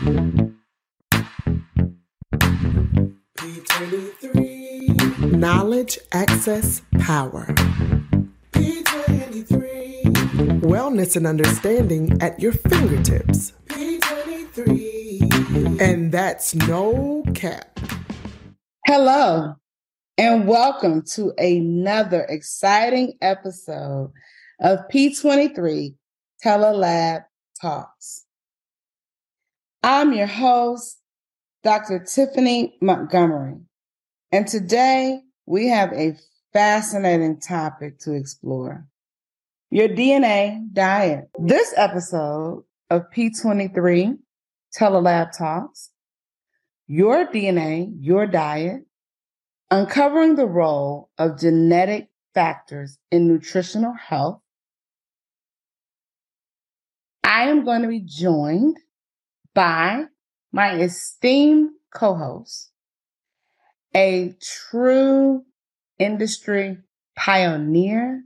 P23. Knowledge, access, power. P23. Wellness and understanding at your fingertips. P23. And that's no cap. Hello, and welcome to another exciting episode of P23 Telelab Talks. I'm your host, Dr. Tiffany Montgomery, and today we have a fascinating topic to explore: your DNA diet. This episode of P23 Telelab Talks, Your DNA, Your Diet, uncovering the role of genetic factors in nutritional health. I am going to be joined by my esteemed co-host, a true industry pioneer,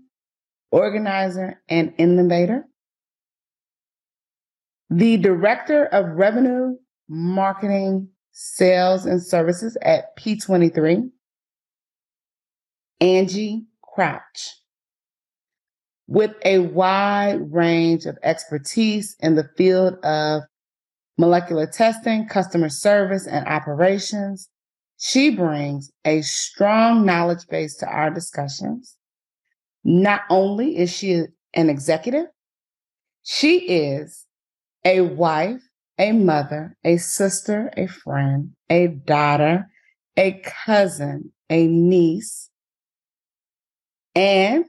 organizer, and innovator, the Director of Revenue, Marketing, Sales, and Services at P23, Angie Crouch, with a wide range of expertise in the field of molecular testing, customer service, and operations. She brings a strong knowledge base to our discussions. Not only is she an executive, she is a wife, a mother, a sister, a friend, a daughter, a cousin, a niece, and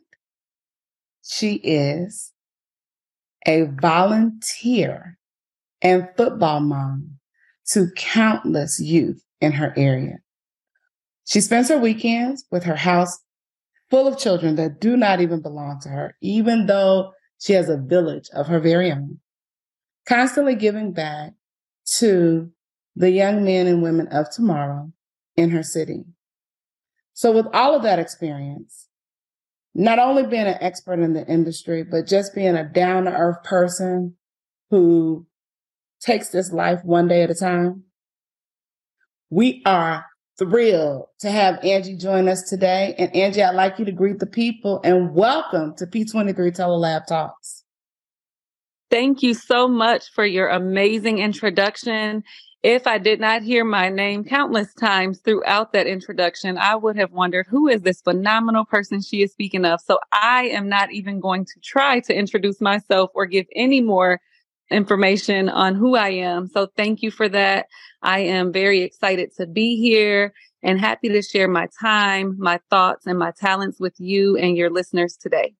she is a volunteer and football mom to countless youth in her area. She spends her weekends with her house full of children that do not even belong to her, even though she has a village of her very own, constantly giving back to the young men and women of tomorrow in her city. So with all of that experience, not only being an expert in the industry, but just being a down-to-earth person who takes this life one day at a time, we are thrilled to have Angie join us today. And Angie, I'd like you to greet the people and welcome to P23 Telelab Talks. Thank you so much for your amazing introduction. If I did not hear my name countless times throughout that introduction, I would have wondered, who is this phenomenal person she is speaking of? So I am not even going to try to introduce myself or give any more information on who I am. So thank you for that. I am very excited to be here and happy to share my time, my thoughts, and my talents with you and your listeners today.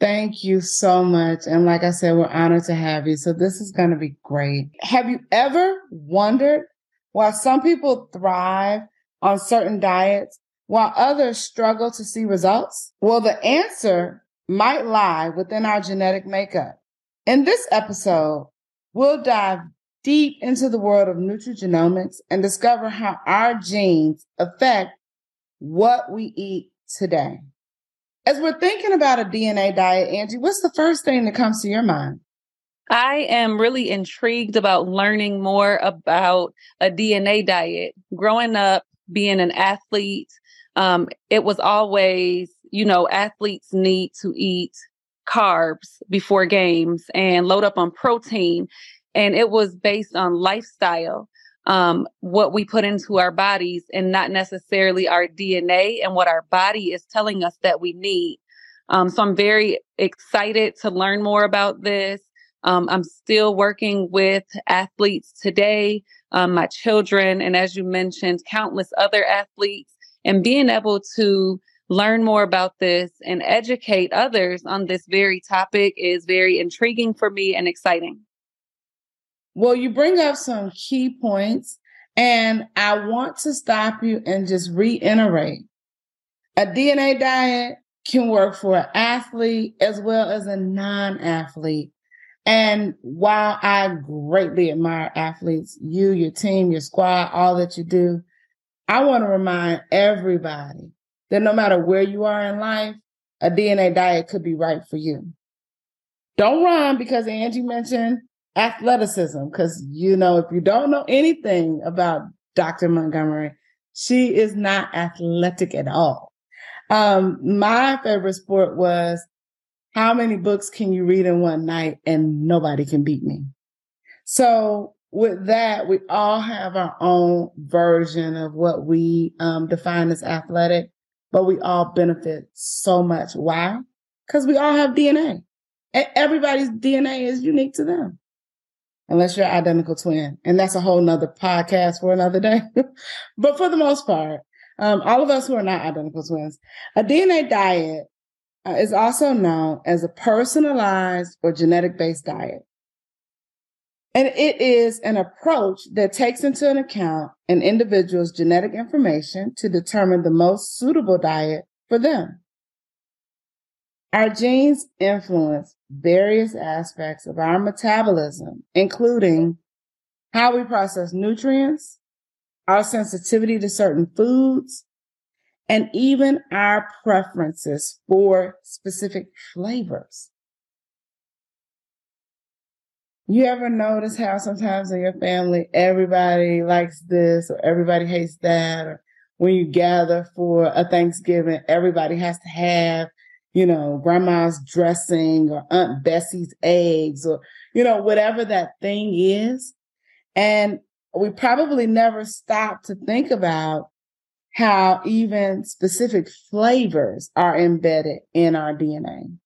Thank you so much. And like I said, we're honored to have you. So this is going to be great. Have you ever wondered why some people thrive on certain diets while others struggle to see results? Well, the answer might lie within our genetic makeup. In this episode, we'll dive deep into the world of nutrigenomics and discover how our genes affect what we eat today. As we're thinking about a DNA diet, Angie, what's the first thing that comes to your mind? I am really intrigued about learning more about a DNA diet. Growing up, being an athlete, it was always, athletes need to eat carbs before games and load up on protein. And it was based on lifestyle, what we put into our bodies and not necessarily our DNA and what our body is telling us that we need. So I'm very excited to learn more about this. I'm still working with athletes today, my children, and as you mentioned, countless other athletes, and being able to learn more about this and educate others on this very topic is very intriguing for me and exciting. Well, you bring up some key points, and I want to stop you and just reiterate. A DNA diet can work for an athlete as well as a non-athlete. And while I greatly admire athletes, you, your team, your squad, all that you do, I want to remind everybody that no matter where you are in life, a DNA diet could be right for you. Don't run because Angie mentioned athleticism, because, you know, if you don't know anything about Dr. Montgomery, she is not athletic at all. My favorite sport was, how many books can you read in one night? And nobody can beat me. So with that, we all have our own version of what we define as athletic, but we all benefit so much. Why? Because we all have DNA. And everybody's DNA is unique to them, unless you're identical twin. And that's a whole nother podcast for another day. But for the most part, all of us who are not identical twins, a DNA diet is also known as a personalized or genetic-based diet. And it is an approach that takes into account an individual's genetic information to determine the most suitable diet for them. Our genes influence various aspects of our metabolism, including how we process nutrients, our sensitivity to certain foods, and even our preferences for specific flavors. You ever notice how sometimes in your family, everybody likes this or everybody hates that, or when you gather for a Thanksgiving, everybody has to have, you know, grandma's dressing or Aunt Bessie's eggs or, you know, whatever that thing is. And we probably never stop to think about how even specific flavors are embedded in our DNA.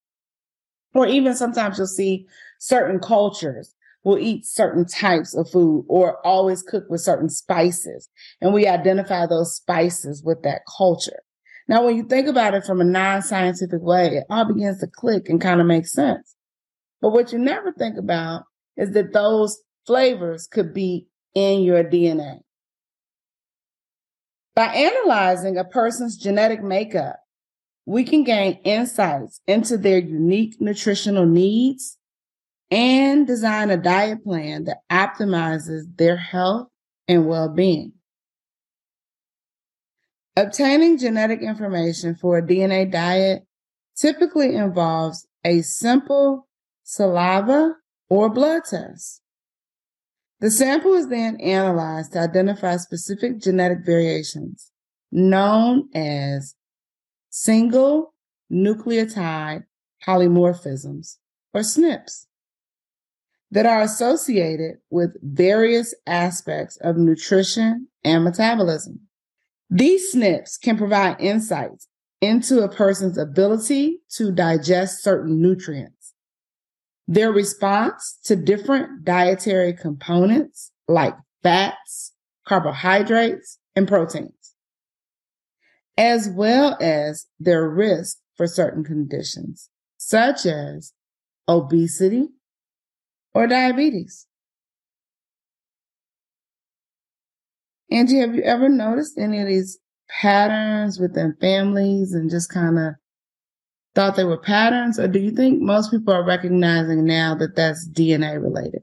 Or even sometimes you'll see certain cultures will eat certain types of food or always cook with certain spices. And we identify those spices with that culture. Now, when you think about it from a non-scientific way, it all begins to click and kind of make sense. But what you never think about is that those flavors could be in your DNA. By analyzing a person's genetic makeup, we can gain insights into their unique nutritional needs and design a diet plan that optimizes their health and well-being. Obtaining genetic information for a DNA diet typically involves a simple saliva or blood test. The sample is then analyzed to identify specific genetic variations known as single nucleotide polymorphisms, or SNPs, that are associated with various aspects of nutrition and metabolism. These SNPs can provide insights into a person's ability to digest certain nutrients, their response to different dietary components like fats, carbohydrates, and proteins, as well as their risk for certain conditions, such as obesity or diabetes. Angie, have you ever noticed any of these patterns within families and just kind of thought they were patterns? Or do you think most people are recognizing now that that's DNA related?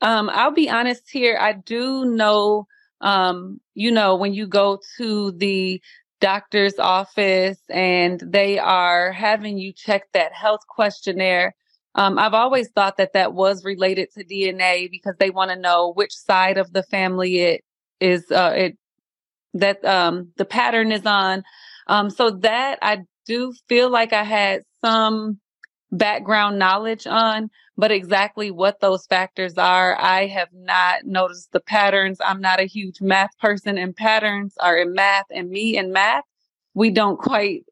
I'll be honest here. I do know you know, when you go to the doctor's office and they are having you check that health questionnaire, I've always thought that that was related to DNA because they want to know which side of the family it is, the pattern is on. So that I do feel like I had some background knowledge on, but exactly what those factors are, I have not noticed the patterns. I'm not a huge math person, and patterns are in math, and me and math, we don't quite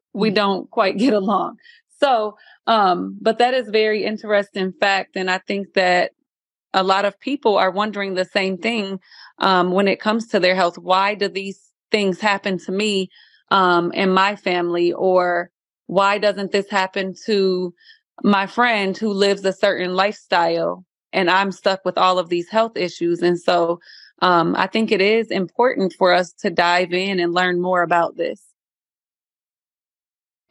get along. So, but that is very interesting fact. And I think that a lot of people are wondering the same thing when it comes to their health. Why do these things happen to me and my family? Or why doesn't this happen to my friend who lives a certain lifestyle, and I'm stuck with all of these health issues? And so I think it is important for us to dive in and learn more about this.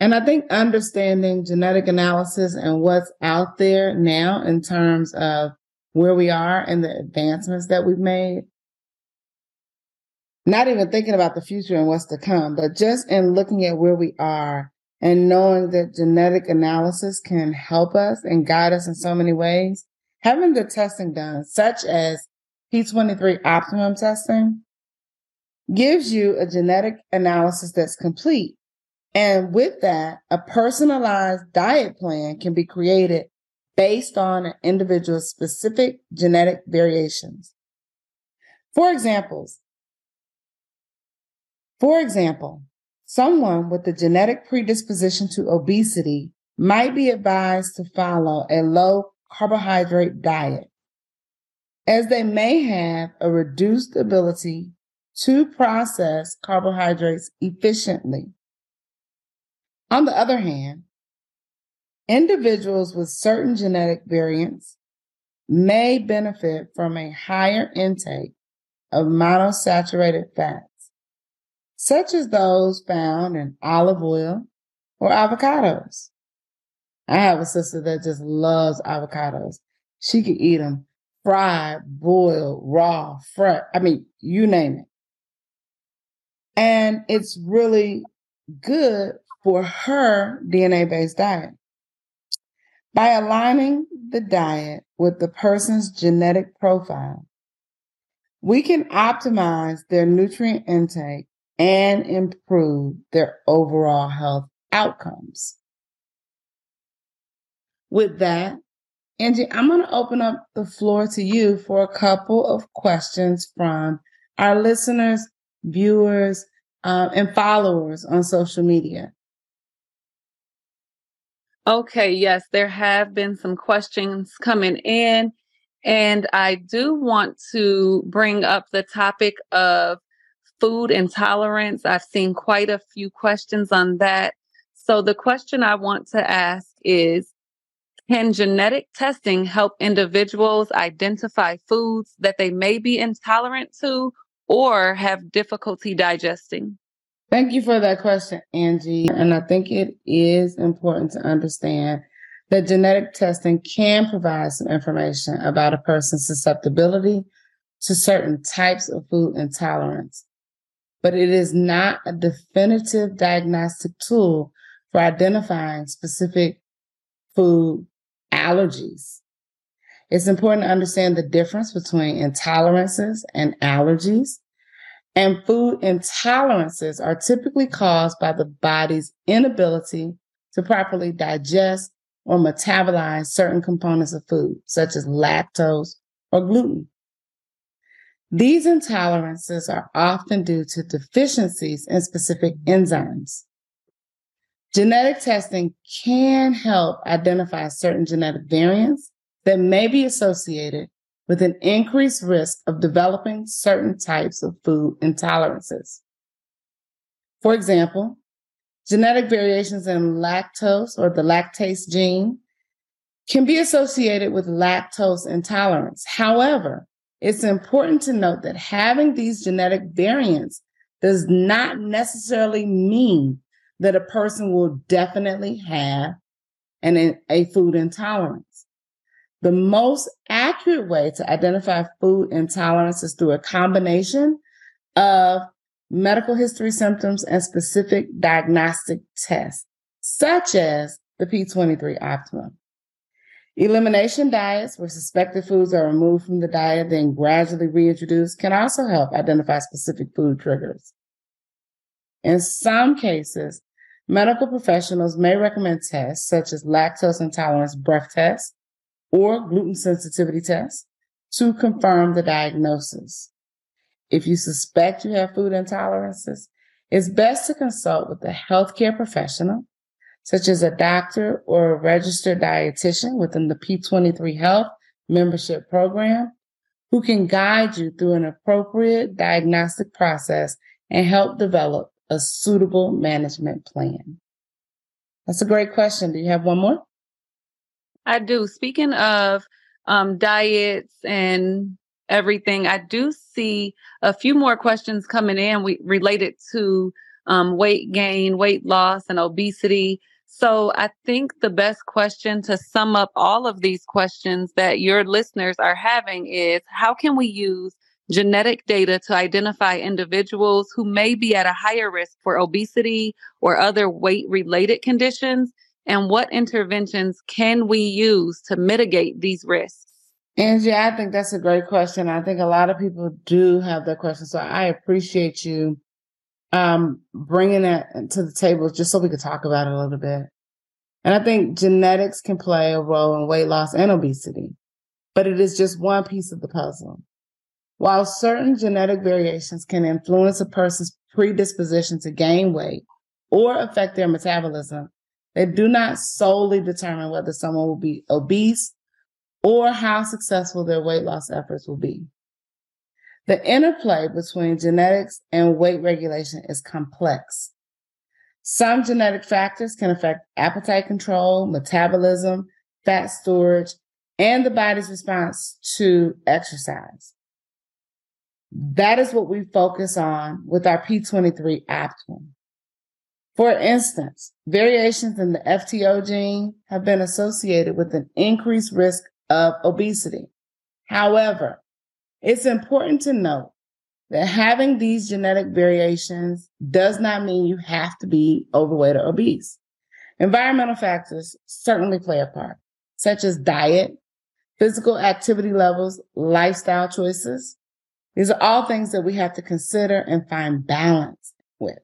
And I think understanding genetic analysis and what's out there now in terms of where we are and the advancements that we've made, not even thinking about the future and what's to come, but just in looking at where we are, and knowing that genetic analysis can help us and guide us in so many ways having the testing done, such as P23 Optimum testing, gives you a genetic analysis that's complete. And with that, a personalized diet plan can be created based on an individual's specific genetic variations. For example, someone with a genetic predisposition to obesity might be advised to follow a low carbohydrate diet, as they may have a reduced ability to process carbohydrates efficiently. On the other hand, individuals with certain genetic variants may benefit from a higher intake of monounsaturated fats, such as those found in olive oil or avocados. I have a sister that just loves avocados. She could eat them fried, boiled, raw, fresh. I mean, you name it. And it's really good for her DNA-based diet. By aligning the diet with the person's genetic profile, we can optimize their nutrient intake and improve their overall health outcomes. With that, Angie, I'm going to open up the floor to you for a couple of questions from our listeners, viewers, and followers on social media. Okay, yes, there have been some questions coming in, and I do want to bring up the topic of food intolerance. I've seen quite a few questions on that. So the question I want to ask is, can genetic testing help individuals identify foods that they may be intolerant to or have difficulty digesting? Thank you for that question, Angie. And I think it is important to understand that genetic testing can provide some information about a person's susceptibility to certain types of food intolerance. But it is not a definitive diagnostic tool for identifying specific food allergies. It's important to understand the difference between intolerances and allergies. And food intolerances are typically caused by the body's inability to properly digest or metabolize certain components of food, such as lactose or gluten. These intolerances are often due to deficiencies in specific enzymes. Genetic testing can help identify certain genetic variants that may be associated with an increased risk of developing certain types of food intolerances. For example, genetic variations in lactose or the lactase gene can be associated with lactose intolerance. However, it's important to note that having these genetic variants does not necessarily mean that a person will definitely have a food intolerance. The most accurate way to identify food intolerance is through a combination of medical history symptoms and specific diagnostic tests, such as the P23 Optimum. Elimination diets, where suspected foods are removed from the diet, then gradually reintroduced, can also help identify specific food triggers. In some cases, medical professionals may recommend tests such as lactose intolerance breath tests or gluten sensitivity tests to confirm the diagnosis. If you suspect you have food intolerances, it's best to consult with a healthcare professional, such as a doctor or a registered dietitian within the P23 Health membership program, who can guide you through an appropriate diagnostic process and help develop a suitable management plan. That's a great question. Do you have one more? I do. Speaking of diets and everything, I do see a few more questions coming in related to weight gain, weight loss, and obesity. So I think the best question to sum up all of these questions that your listeners are having is, how can we use genetic data to identify individuals who may be at a higher risk for obesity or other weight-related conditions? And what interventions can we use to mitigate these risks? Angie, I think that's a great question. I think a lot of people do have that question. So I appreciate you bringing it to the table just so we could talk about it a little bit. And I think genetics can play a role in weight loss and obesity, but it is just one piece of the puzzle. While certain genetic variations can influence a person's predisposition to gain weight or affect their metabolism, they do not solely determine whether someone will be obese or how successful their weight loss efforts will be. The interplay between genetics and weight regulation is complex. Some genetic factors can affect appetite control, metabolism, fat storage, and the body's response to exercise. That is what we focus on with our P23 Optimum. For instance, variations in the FTO gene have been associated with an increased risk of obesity. However, it's important to note that having these genetic variations does not mean you have to be overweight or obese. Environmental factors certainly play a part, such as diet, physical activity levels, lifestyle choices. These are all things that we have to consider and find balance with.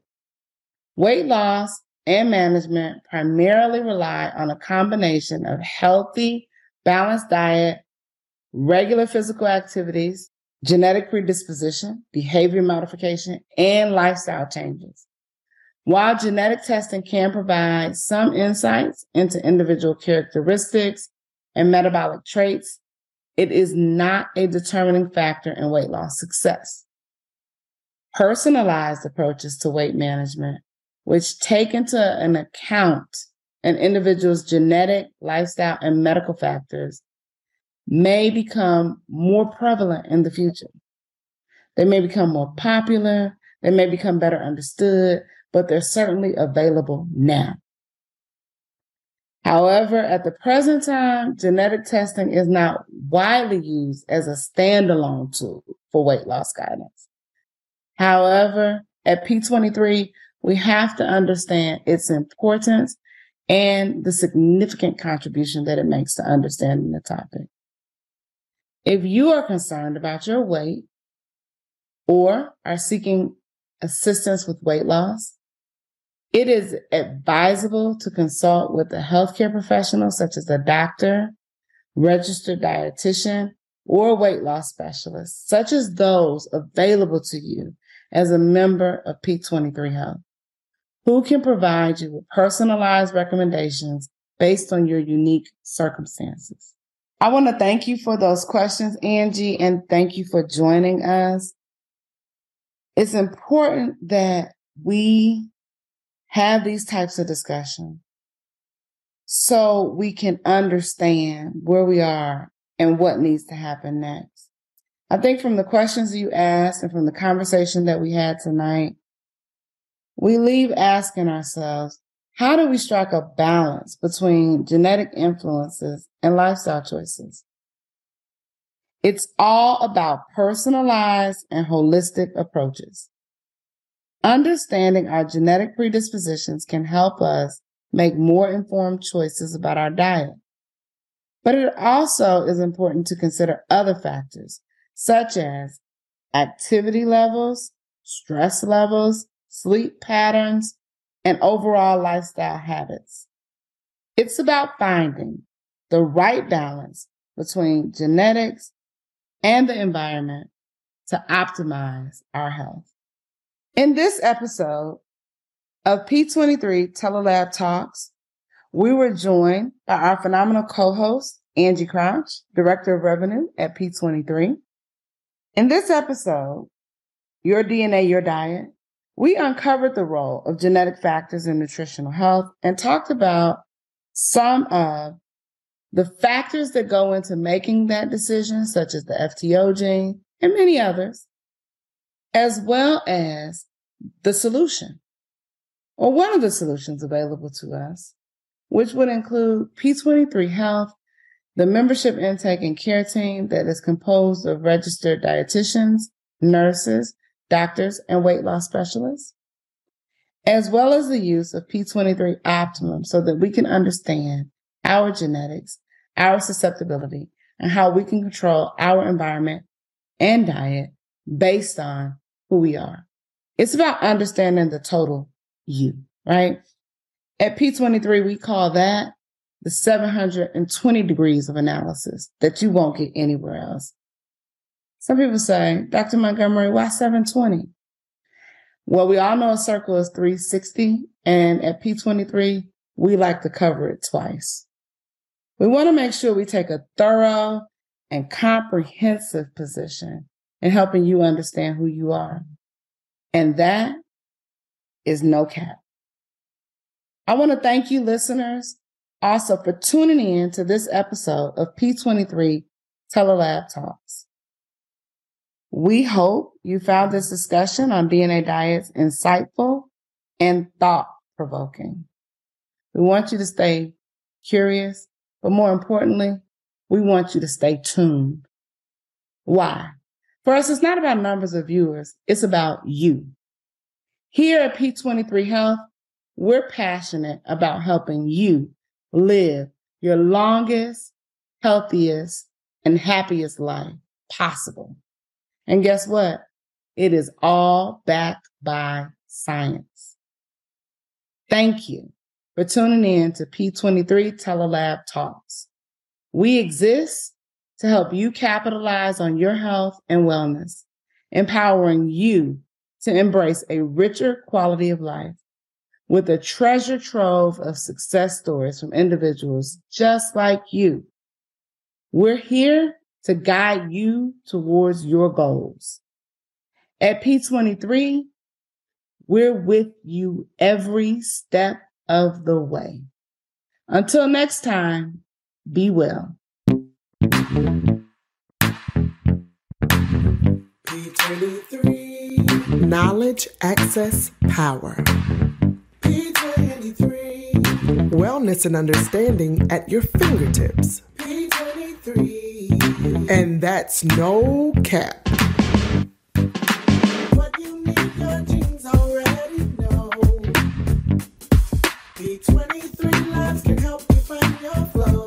Weight loss and management primarily rely on a combination of healthy, balanced diet, regular physical activities, genetic predisposition, behavior modification, and lifestyle changes. While genetic testing can provide some insights into individual characteristics and metabolic traits, it is not a determining factor in weight loss success. Personalized approaches to weight management, which take into an account an individual's genetic, lifestyle, and medical factors, may become more prevalent in the future. They may become more popular, they may become better understood, but they're certainly available now. However, at the present time, genetic testing is not widely used as a standalone tool for weight loss guidance. However, at P23, we have to understand its importance and the significant contribution that it makes to understanding the topic. If you are concerned about your weight or are seeking assistance with weight loss, it is advisable to consult with a healthcare professional such as a doctor, registered dietitian, or weight loss specialist, such as those available to you as a member of P23 Health, who can provide you with personalized recommendations based on your unique circumstances. I want to thank you for those questions, Angie, and thank you for joining us. It's important that we have these types of discussions so we can understand where we are and what needs to happen next. I think from the questions you asked and from the conversation that we had tonight, we leave asking ourselves, how do we strike a balance between genetic influences and lifestyle choices? It's all about personalized and holistic approaches. Understanding our genetic predispositions can help us make more informed choices about our diet. But it also is important to consider other factors, such as activity levels, stress levels, sleep patterns, and overall lifestyle habits. It's about finding the right balance between genetics and the environment to optimize our health. In this episode of P23 Telelab Talks, we were joined by our phenomenal co-host, Angie Crouch, Director of Revenue at P23. In this episode, Your DNA, Your Diet, we uncovered the role of genetic factors in nutritional health and talked about some of the factors that go into making that decision, such as the FTO gene and many others, as well as the solution, or one of the solutions available to us, which would include P23 Health, the membership intake and care team that is composed of registered dietitians, nurses, doctors, and weight loss specialists, as well as the use of P23 Optimum so that we can understand our genetics, our susceptibility, and how we can control our environment and diet based on who we are. It's about understanding the total you, right? At P23, we call that the 720 degrees of analysis that you won't get anywhere else. Some people say, Dr. Montgomery, why 720? Well, we all know a circle is 360, and at P23, we like to cover it twice. We want to make sure we take a thorough and comprehensive position in helping you understand who you are. And that is no cap. I want to thank you, listeners, also for tuning in to this episode of P23 Telelab Talks. We hope you found this discussion on DNA diets insightful and thought-provoking. We want you to stay curious, but more importantly, we want you to stay tuned. Why? For us, it's not about numbers of viewers. It's about you. Here at P23 Health, we're passionate about helping you live your longest, healthiest, and happiest life possible. And guess what? It is all backed by science. Thank you for tuning in to P23 Telelab Talks. We exist to help you capitalize on your health and wellness, empowering you to embrace a richer quality of life with a treasure trove of success stories from individuals just like you. We're here to guide you towards your goals. At P23, we're with you every step of the way. Until next time, be well. P23. Knowledge, access, power. P23. Wellness and understanding at your fingertips. P23. And that's no cap. What you need, your genes already know. P23 Labs can help you find your flow.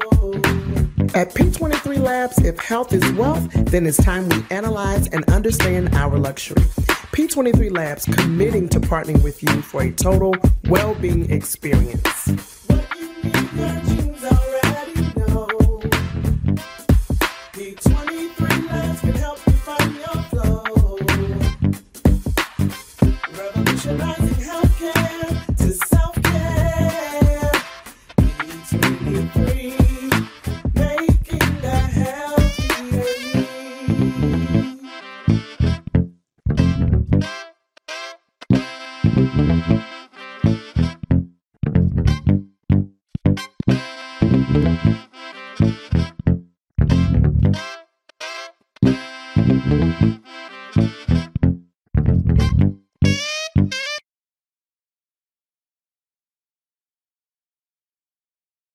At P23 Labs, if health is wealth, then it's time we analyze and understand our luxury. P23 Labs committing to partnering with you for a total well-being experience.